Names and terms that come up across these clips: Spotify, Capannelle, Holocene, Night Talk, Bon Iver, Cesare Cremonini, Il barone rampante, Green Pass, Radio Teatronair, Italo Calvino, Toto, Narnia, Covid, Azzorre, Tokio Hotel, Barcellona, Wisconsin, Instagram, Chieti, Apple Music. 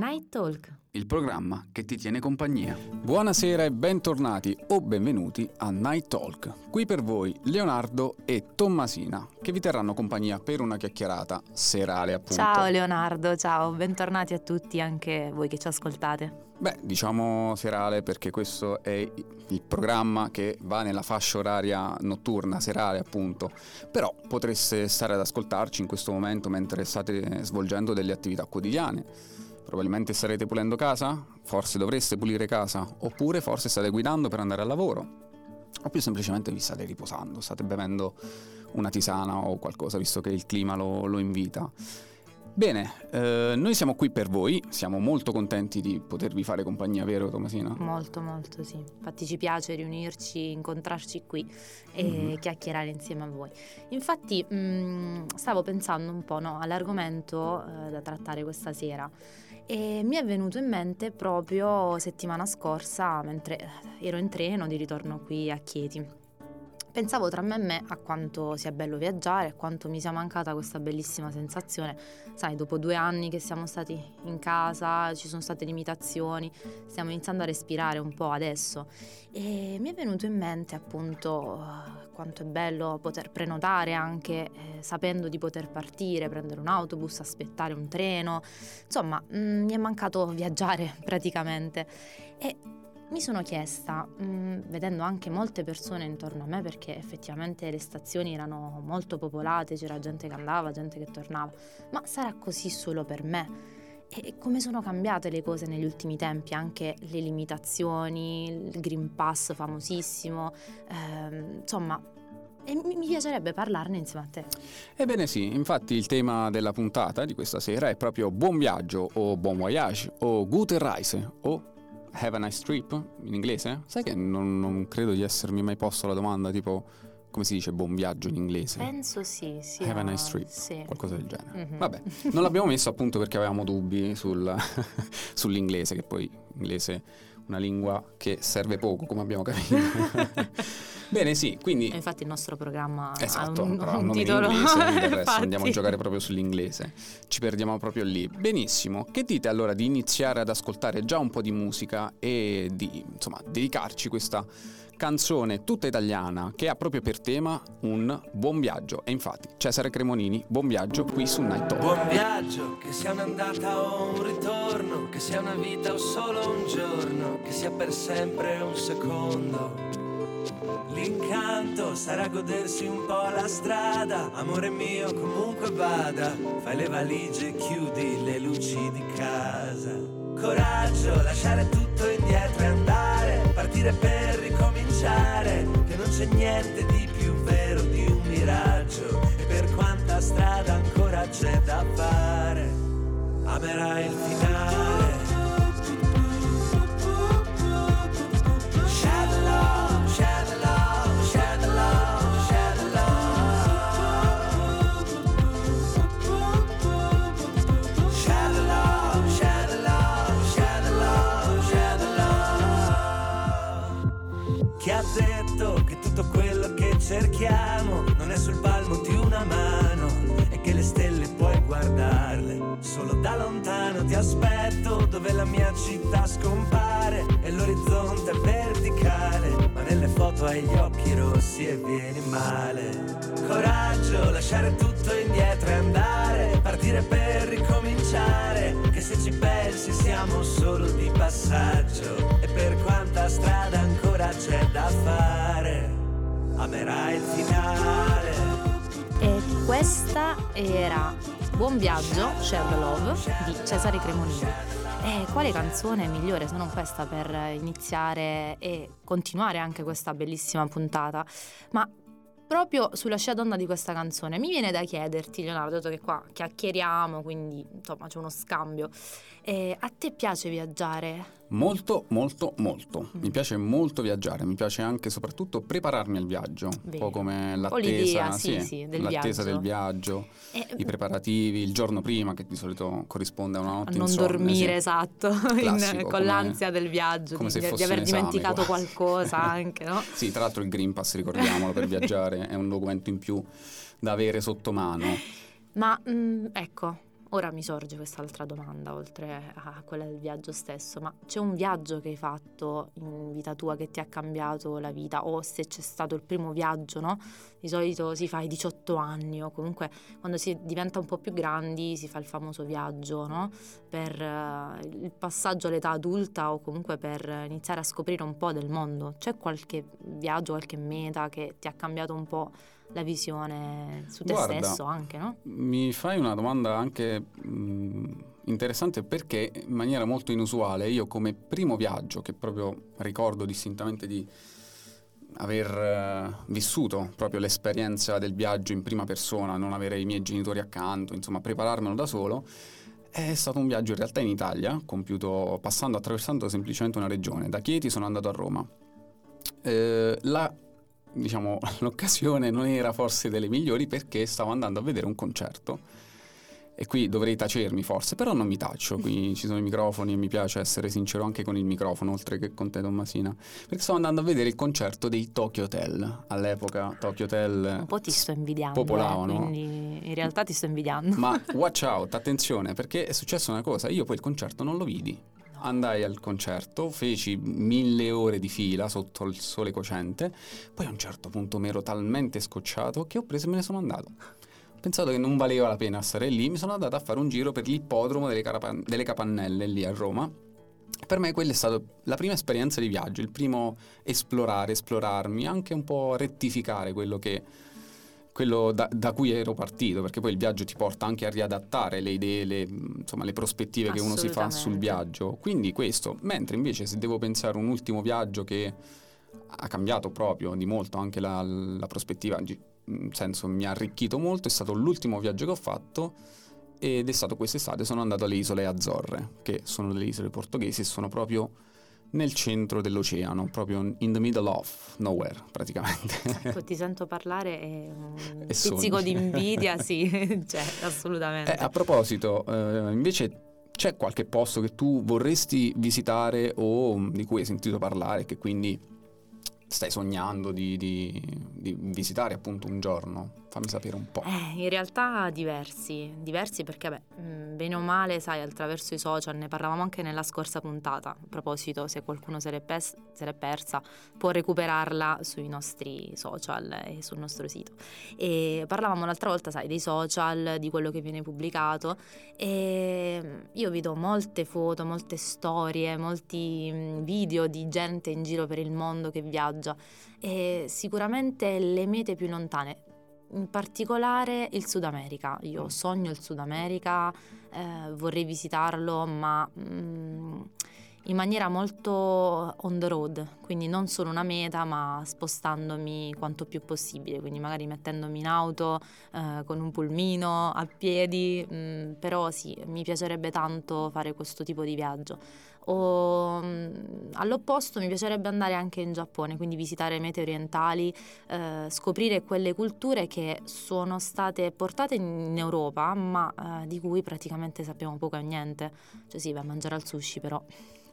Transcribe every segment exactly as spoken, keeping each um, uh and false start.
Night Talk, il programma che ti tiene compagnia. Buonasera e bentornati o benvenuti a Night Talk. Qui per voi Leonardo e Tommasina, che vi terranno compagnia per una chiacchierata serale, appunto. Ciao Leonardo, ciao, bentornati a tutti, anche voi che ci ascoltate. Beh, diciamo serale perché questo è il programma che va nella fascia oraria notturna, serale appunto. Però potreste stare ad ascoltarci in questo momento mentre state svolgendo delle attività quotidiane. Probabilmente starete pulendo casa, forse dovreste pulire casa, oppure forse state guidando per andare al lavoro. O più semplicemente vi state riposando, state bevendo una tisana o qualcosa, visto che il clima lo, lo invita. Bene, eh, noi siamo qui per voi, siamo molto contenti di potervi fare compagnia, vero Tomasina? Molto, molto, sì. Infatti ci piace riunirci, incontrarci qui e mm. chiacchierare insieme a voi. Infatti mh, stavo pensando un po', no, all'argomento eh, da trattare questa sera e mi è venuto in mente proprio settimana scorsa, mentre ero in treno di ritorno qui a Chieti. Pensavo tra me e me a quanto sia bello viaggiare, a quanto mi sia mancata questa bellissima sensazione. Sai, dopo due anni che siamo stati in casa, ci sono state limitazioni, stiamo iniziando a respirare un po' adesso. E mi è venuto in mente appunto quanto è bello poter prenotare anche eh, sapendo di poter partire, prendere un autobus, aspettare un treno. Insomma, mh, mi è mancato viaggiare praticamente. E mi sono chiesta, mh, vedendo anche molte persone intorno a me, perché effettivamente le stazioni erano molto popolate, c'era gente che andava, gente che tornava, ma sarà così solo per me? E come sono cambiate le cose negli ultimi tempi, anche le limitazioni, il Green Pass famosissimo, ehm, insomma, e mi piacerebbe parlarne insieme a te. Ebbene sì, infatti il tema della puntata di questa sera è proprio buon viaggio o buon voyage o gute Reise o have a nice trip in inglese? Sai che non, non credo di essermi mai posto la domanda tipo come si dice buon viaggio in inglese? Penso sì, sì. Have a nice trip, sì. Qualcosa del genere. Mm-hmm. Vabbè, non l'abbiamo messo appunto perché avevamo dubbi sul, sull'inglese, che poi inglese è una lingua che serve poco, come abbiamo capito. Bene, sì, quindi... E infatti il nostro programma esatto, ha un, un, un titolo. In inglese, adesso infatti... andiamo a giocare proprio sull'inglese. Ci perdiamo proprio lì. Benissimo, che dite allora di iniziare ad ascoltare già un po' di musica e di, insomma, dedicarci questa canzone tutta italiana che ha proprio per tema un buon viaggio. E infatti Cesare Cremonini, buon viaggio qui su Night Talk. Buon viaggio, che sia un'andata o un ritorno, che sia una vita o solo un giorno, che sia per sempre un secondo. L'incanto sarà godersi un po' la strada. Amore mio, comunque vada, fai le valigie e chiudi le luci di casa. Coraggio, lasciare tutto indietro e andare, partire per ricominciare, che non c'è niente di più vero di un miraggio. E per quanta strada ancora c'è da fare, amerai il finale. Quello che cerchiamo non è sul palmo di una mano, è che le stelle puoi guardarle solo da lontano. Ti aspetto dove la mia città scompare e l'orizzonte è verticale, ma nelle foto hai gli occhi rossi e vieni male. Coraggio, lasciare tutto indietro e andare, partire per ricominciare, che se ci pensi siamo solo di passaggio e per quanta strada ancora c'è da fare, amerai il finale. E questa era Buon Viaggio, Share the Love di Cesare Cremonini. E quale canzone migliore se non questa per iniziare e continuare anche questa bellissima puntata? Ma proprio sulla scia d'onda di questa canzone mi viene da chiederti, Leonardo, dato che qua chiacchieriamo, quindi insomma c'è uno scambio, e a te piace viaggiare? Molto, molto, molto. Mi piace molto viaggiare, mi piace anche soprattutto prepararmi al viaggio. Bene. Un po' come l'attesa, sì, sì, sì, del l'attesa viaggio. del viaggio, e... i preparativi, il giorno prima, che di solito corrisponde a una notte non insonne. Non dormire, sì. Esatto, classico, in, con come, l'ansia del viaggio, come di, se di aver dimenticato quasi. qualcosa anche, no? Sì, tra l'altro il Green Pass, ricordiamolo, per viaggiare è un documento in più da avere sotto mano. Ma mh, ecco... Ora mi sorge quest'altra domanda, oltre a quella del viaggio stesso, ma c'è un viaggio che hai fatto in vita tua che ti ha cambiato la vita, o se c'è stato il primo viaggio, no? Di solito si fa ai diciotto anni, o comunque quando si diventa un po' più grandi si fa il famoso viaggio, no? Per uh, il passaggio all'età adulta, o comunque per iniziare a scoprire un po' del mondo. C'è qualche viaggio, qualche meta che ti ha cambiato un po' la visione su te Guarda, stesso anche, no? Mi fai una domanda anche mh, interessante, perché in maniera molto inusuale io, come primo viaggio che proprio ricordo distintamente di aver uh, vissuto proprio l'esperienza del viaggio in prima persona, non avere i miei genitori accanto, insomma prepararmelo da solo, è stato un viaggio in realtà in Italia, compiuto passando, attraversando semplicemente una regione. Da Chieti sono andato a Roma. Eh, la diciamo l'occasione non era forse delle migliori, perché stavo andando a vedere un concerto, e qui dovrei tacermi forse, però non mi taccio, qui ci sono i microfoni e mi piace essere sincero anche con il microfono, oltre che con te, Tommasina, perché stavo andando a vedere il concerto dei Tokio Hotel. All'epoca Tokio Hotel un po' ti sto invidiando, popolavano, eh, quindi in realtà ti sto invidiando, ma watch out, attenzione, perché è successa una cosa: io poi il concerto non lo vidi. Andai al concerto, feci mille ore di fila sotto il sole cocente, poi a un certo punto mi ero talmente scocciato che ho preso e me ne sono andato. Ho pensato che non valeva la pena stare lì, mi sono andato a fare un giro per l'ippodromo delle, Carap- delle Capannelle lì a Roma. Per me quella è stata la prima esperienza di viaggio, il primo esplorare, esplorarmi, anche un po' rettificare quello che... quello da, da cui ero partito, perché poi il viaggio ti porta anche a riadattare le idee, le, insomma le prospettive che uno si fa sul viaggio, quindi questo. Mentre invece, se devo pensare un ultimo viaggio che ha cambiato proprio di molto anche la, la prospettiva, in senso mi ha arricchito molto, è stato l'ultimo viaggio che ho fatto, ed è stato quest'estate. Sono andato alle isole Azzorre, che sono delle isole portoghesi, e sono proprio nel centro dell'oceano, proprio in the middle of nowhere praticamente. Ecco, ti sento parlare e un e pizzico sogni. Di invidia, sì, cioè, assolutamente. Eh, a proposito, eh, invece c'è qualche posto che tu vorresti visitare, o di cui hai sentito parlare, che quindi stai sognando di, di, di visitare appunto un giorno? Fammi sapere un po'. Eh, in realtà diversi, diversi perché beh, bene o male, sai, attraverso i social, ne parlavamo anche nella scorsa puntata, a proposito, se qualcuno se l'è, pers- se l'è persa può recuperarla sui nostri social e sul nostro sito. E parlavamo l'altra volta, sai, dei social, di quello che viene pubblicato, e io vedo molte foto, molte storie, molti video di gente in giro per il mondo che viaggia. E sicuramente le mete più lontane, in particolare il Sud America. Io sogno il Sud America, eh, vorrei visitarlo, ma mm, in maniera molto on the road, quindi non solo una meta, ma spostandomi quanto più possibile, quindi magari mettendomi in auto, eh, con un pulmino, a piedi, mh, però sì, mi piacerebbe tanto fare questo tipo di viaggio. O mh, all'opposto mi piacerebbe andare anche in Giappone, quindi visitare mete orientali, eh, scoprire quelle culture che sono state portate in Europa, ma eh, di cui praticamente sappiamo poco o niente. Cioè sì, vai a mangiare al sushi, però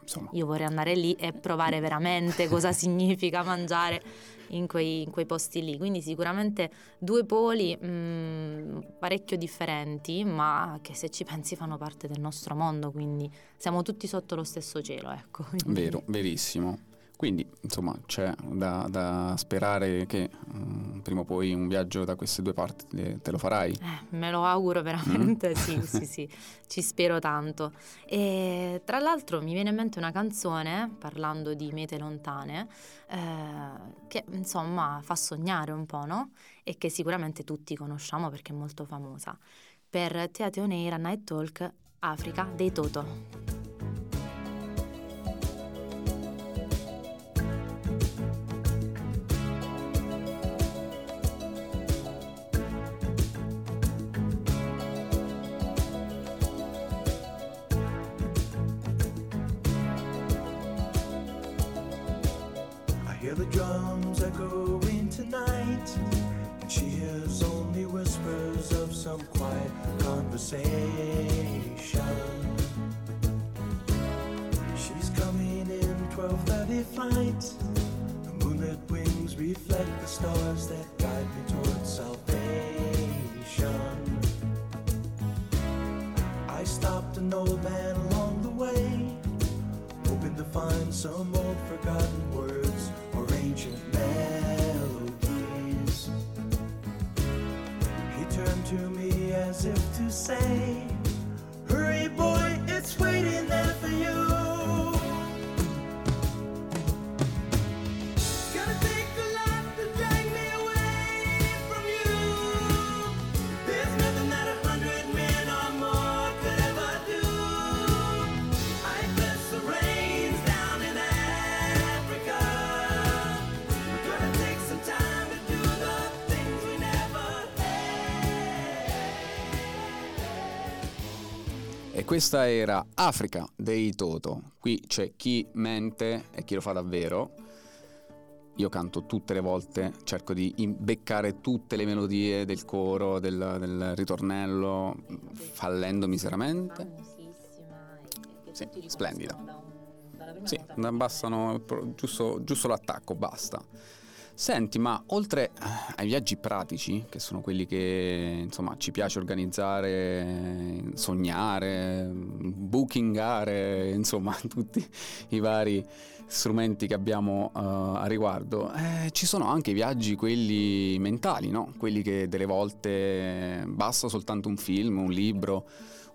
insomma, io vorrei andare lì e provare veramente cosa significa mangiare in quei, in quei posti lì. Quindi sicuramente due poli mh, parecchio differenti, ma che se ci pensi fanno parte del nostro mondo, quindi siamo tutti sotto lo stesso cielo, ecco. Vero, verissimo. Quindi insomma c'è da, da sperare che mh, prima o poi un viaggio da queste due parti te lo farai. Eh, me lo auguro veramente, mm? sì, sì, sì, ci spero tanto. E tra l'altro mi viene in mente una canzone, parlando di mete lontane, eh, che insomma fa sognare un po', no? E che sicuramente tutti conosciamo perché è molto famosa. Per Teatronair a Night Talk, Africa dei Toto. The drums echoing tonight, and she hears only whispers of some quiet conversation. She's coming in twelve thirty flight. The moonlit wings reflect the stars that guide me towards salvation. stopped an old man along the way, hoping to find some old forgotten words or ancient melodies. He turned to me as if to say, hurry boy, it's waiting there for you. Questa era Africa dei Toto. Qui c'è chi mente e chi lo fa davvero. Io canto tutte le volte, cerco di imbeccare tutte le melodie del coro, del, del ritornello, fallendo miseramente. Sì, splendida. Sì, abbassano giusto, giusto l'attacco, basta. Senti, ma oltre ai viaggi pratici, che sono quelli che insomma ci piace organizzare, sognare, bookingare, insomma tutti i vari strumenti che abbiamo uh, a riguardo, eh, ci sono anche i viaggi quelli mentali, no? Quelli che delle volte basta soltanto un film, un libro,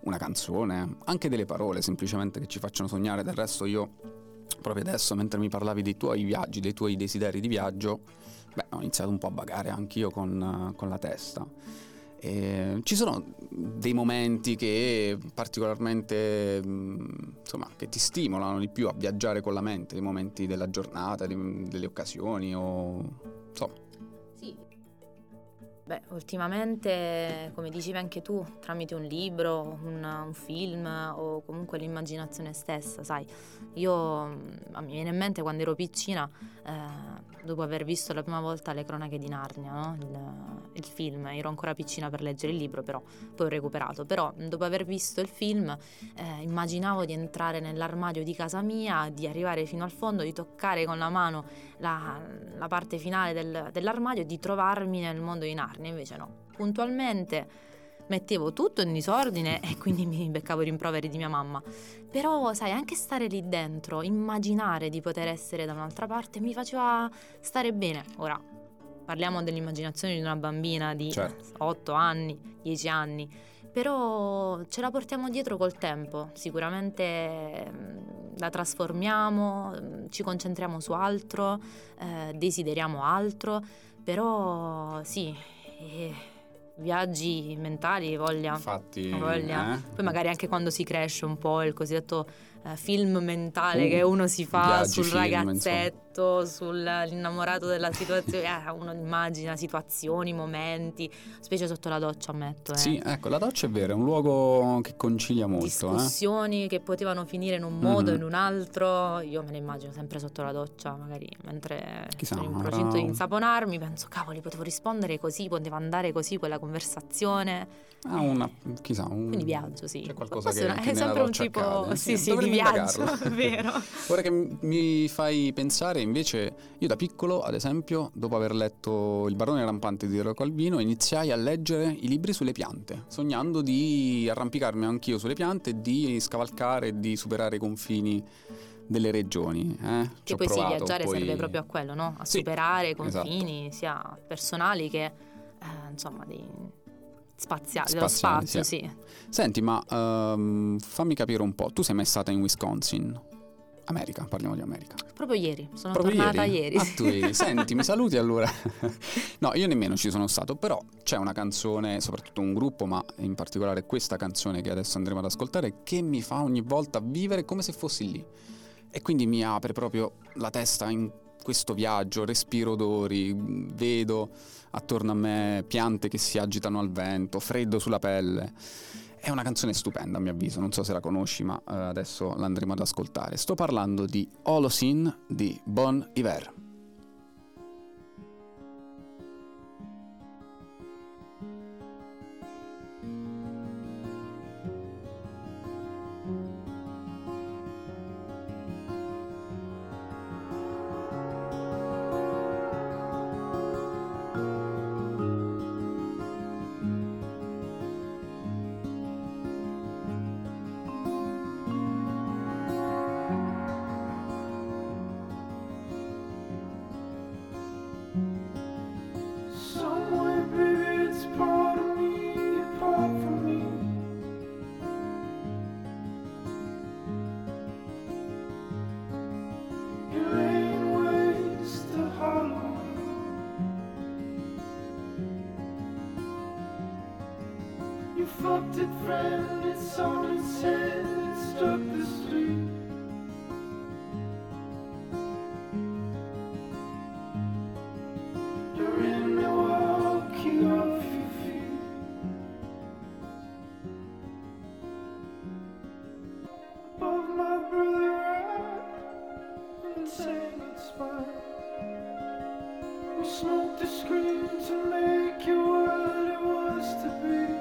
una canzone, anche delle parole semplicemente che ci facciano sognare. Del resto io... proprio adesso, mentre mi parlavi dei tuoi viaggi, dei tuoi desideri di viaggio, beh, ho iniziato un po' a vagare anch'io con, con la testa. E ci sono dei momenti che particolarmente, insomma, che ti stimolano di più a viaggiare con la mente, dei momenti della giornata, di, delle occasioni o insomma. Sì. Beh, ultimamente, come dicevi anche tu, tramite un libro, un, un film o comunque l'immaginazione stessa, sai, io mi viene in mente quando ero piccina, eh, dopo aver visto la prima volta Le cronache di Narnia, no? il, il film, ero ancora piccina per leggere il libro, però poi ho recuperato, però dopo aver visto il film eh, immaginavo di entrare nell'armadio di casa mia, di arrivare fino al fondo, di toccare con la mano la, la parte finale del, dell'armadio e di trovarmi nel mondo di Narnia. Invece no, puntualmente mettevo tutto in disordine e quindi mi beccavo i rimproveri di mia mamma. Però sai, anche stare lì dentro, immaginare di poter essere da un'altra parte mi faceva stare bene. Ora parliamo dell'immaginazione di una bambina di certo. otto anni, dieci anni, però ce la portiamo dietro col tempo, sicuramente la trasformiamo, ci concentriamo su altro, eh, desideriamo altro. Però sì, eh, viaggi mentali, voglia. Infatti, voglia. Eh? Poi magari anche quando si cresce un po', il cosiddetto eh, film mentale uh, che uno si fa sul film, ragazzetto, insomma. Sull'innamorato della situazione, eh, uno immagina situazioni, momenti, specie sotto la doccia, ammetto. Eh. Sì, ecco, la doccia è vera, è un luogo che concilia molto. Discussioni eh? che potevano finire in un modo o mm. in un altro, io me le immagino sempre sotto la doccia, magari mentre Chissà, sono in procinto però... di insaponarmi, penso, cavoli, potevo rispondere così, poteva andare così quella conversazione. Ah, una chissà, un quindi viaggio, sì. C'è qualcosa che, una, che è sempre un tipo accade. sì, sì, sì di viaggio, vero. Ora che mi fai pensare, invece, io da piccolo, ad esempio, dopo aver letto Il barone rampante di Italo Calvino, iniziai a leggere i libri sulle piante, sognando di arrampicarmi anch'io sulle piante, di scavalcare, di superare i confini delle regioni, eh? Che Ci poi ho provato, sì, viaggiare poi... serve proprio a quello, no? A sì, superare i confini, esatto. sia personali che Eh, insomma dei spaziali, spaziali dello spazio, sì. sì. Senti, ma um, fammi capire un po', tu sei mai stata in Wisconsin? America, parliamo di America. Proprio ieri, sono Proprio tornata ieri. ieri. Ah, tu ieri. Senti, mi saluti allora. No, io nemmeno ci sono stato, però c'è una canzone, soprattutto un gruppo, ma in particolare questa canzone che adesso andremo ad ascoltare, che mi fa ogni volta vivere come se fossi lì. E quindi mi apre proprio la testa in questo viaggio, respiro odori, vedo attorno a me piante che si agitano al vento, freddo sulla pelle. È una canzone stupenda a mio avviso, non so se la conosci, ma adesso l'andremo ad ascoltare. Sto parlando di Holocene di Bon Iver. friend, it sounded sad, it struck the street. There ain't no walking off your feet. Above my brother out and sang its spine. We smoked the screen to make you what it was to be.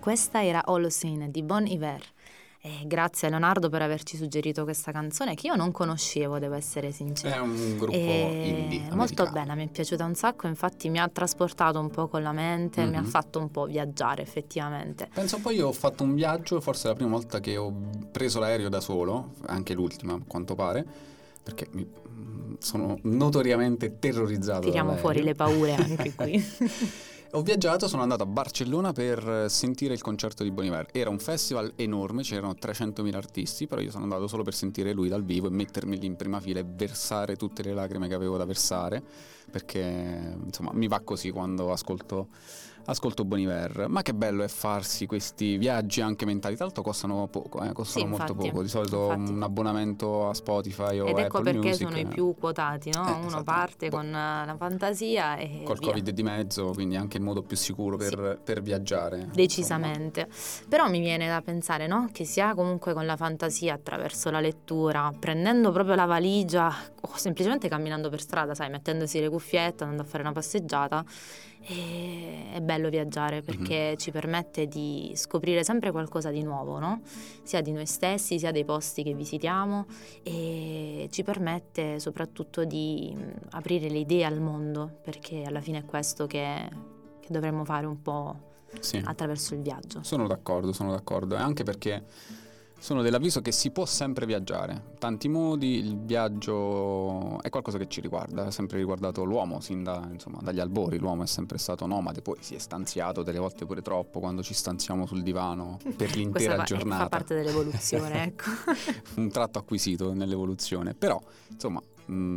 Questa era Holocene di Bon Iver. Eh, grazie a Leonardo per averci suggerito questa canzone che io non conoscevo, devo essere sincera. È un gruppo eh, indie, molto bella, mi è piaciuta un sacco, infatti mi ha trasportato un po' con la mente, mm-hmm. mi ha fatto un po' viaggiare effettivamente. Penso poi io ho fatto un viaggio, forse la prima volta che ho preso l'aereo da solo, anche l'ultima a quanto pare, perché mi... sono notoriamente terrorizzato. Tiriamo fuori le paure anche qui. Ho viaggiato, sono andato a Barcellona per sentire il concerto di Bon Iver. Era un festival enorme, c'erano trecentomila artisti, però io sono andato solo per sentire lui dal vivo e mettermi lì in prima fila e versare tutte le lacrime che avevo da versare, perché insomma mi va così quando ascolto, ascolto Bon Iver. Ma che bello è farsi questi viaggi anche mentali, tra l'altro costano poco, eh? Costano sì, molto poco, di solito infatti. Un abbonamento a Spotify o Apple Music. Ed ecco perché Music, sono eh. i più quotati, no? Eh, Uno esatto. parte Bo- con la fantasia e col via. Covid di mezzo, quindi anche il modo più sicuro per, sì. per viaggiare decisamente, insomma. Però mi viene da pensare, no? Che sia comunque con la fantasia, attraverso la lettura, prendendo proprio la valigia o semplicemente camminando per strada, sai, mettendosi le cuffiette, andando a fare una passeggiata, e è bello viaggiare perché mm-hmm. ci permette di scoprire sempre qualcosa di nuovo, no? Sia di noi stessi, sia dei posti che visitiamo, e ci permette soprattutto di aprire le idee al mondo, perché alla fine è questo che dovremmo fare un po' sì. attraverso il viaggio. Sono d'accordo, sono d'accordo. E anche perché sono dell'avviso che si può sempre viaggiare. Tanti modi, il viaggio è qualcosa che ci riguarda, ha sempre riguardato l'uomo, sin da, insomma, dagli albori. L'uomo è sempre stato nomade, poi si è stanziato delle volte pure troppo, quando ci stanziamo sul divano per l'intera fa, giornata. Fa parte dell'evoluzione, ecco. Un tratto acquisito nell'evoluzione. Però, insomma,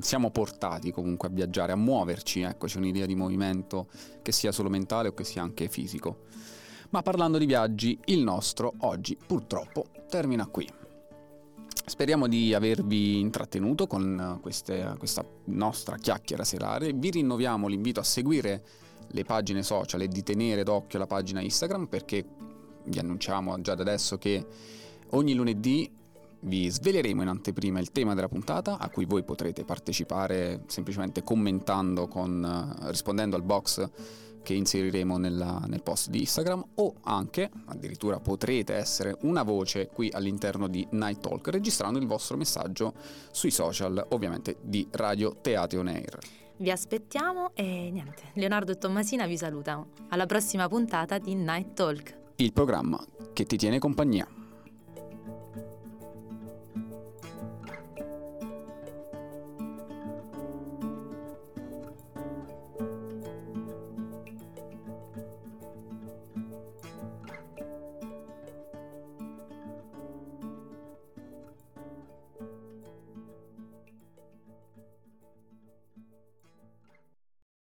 siamo portati comunque a viaggiare, a muoverci, ecco, c'è un'idea di movimento che sia solo mentale o che sia anche fisico. Ma parlando di viaggi, il nostro oggi purtroppo termina qui. Speriamo di avervi intrattenuto con queste, questa nostra chiacchiera serale. Vi rinnoviamo l'invito a seguire le pagine social e di tenere d'occhio la pagina Instagram, perché vi annunciamo già da adesso che ogni lunedì vi sveleremo in anteprima il tema della puntata, a cui voi potrete partecipare semplicemente commentando, con, rispondendo al box che inseriremo nella, nel post di Instagram, o anche addirittura potrete essere una voce qui all'interno di Night Talk, registrando il vostro messaggio sui social, ovviamente di Radio Teatronair. Vi aspettiamo e niente, Leonardo e Tommasina vi salutano. Alla prossima puntata di Night Talk, il programma che ti tiene compagnia.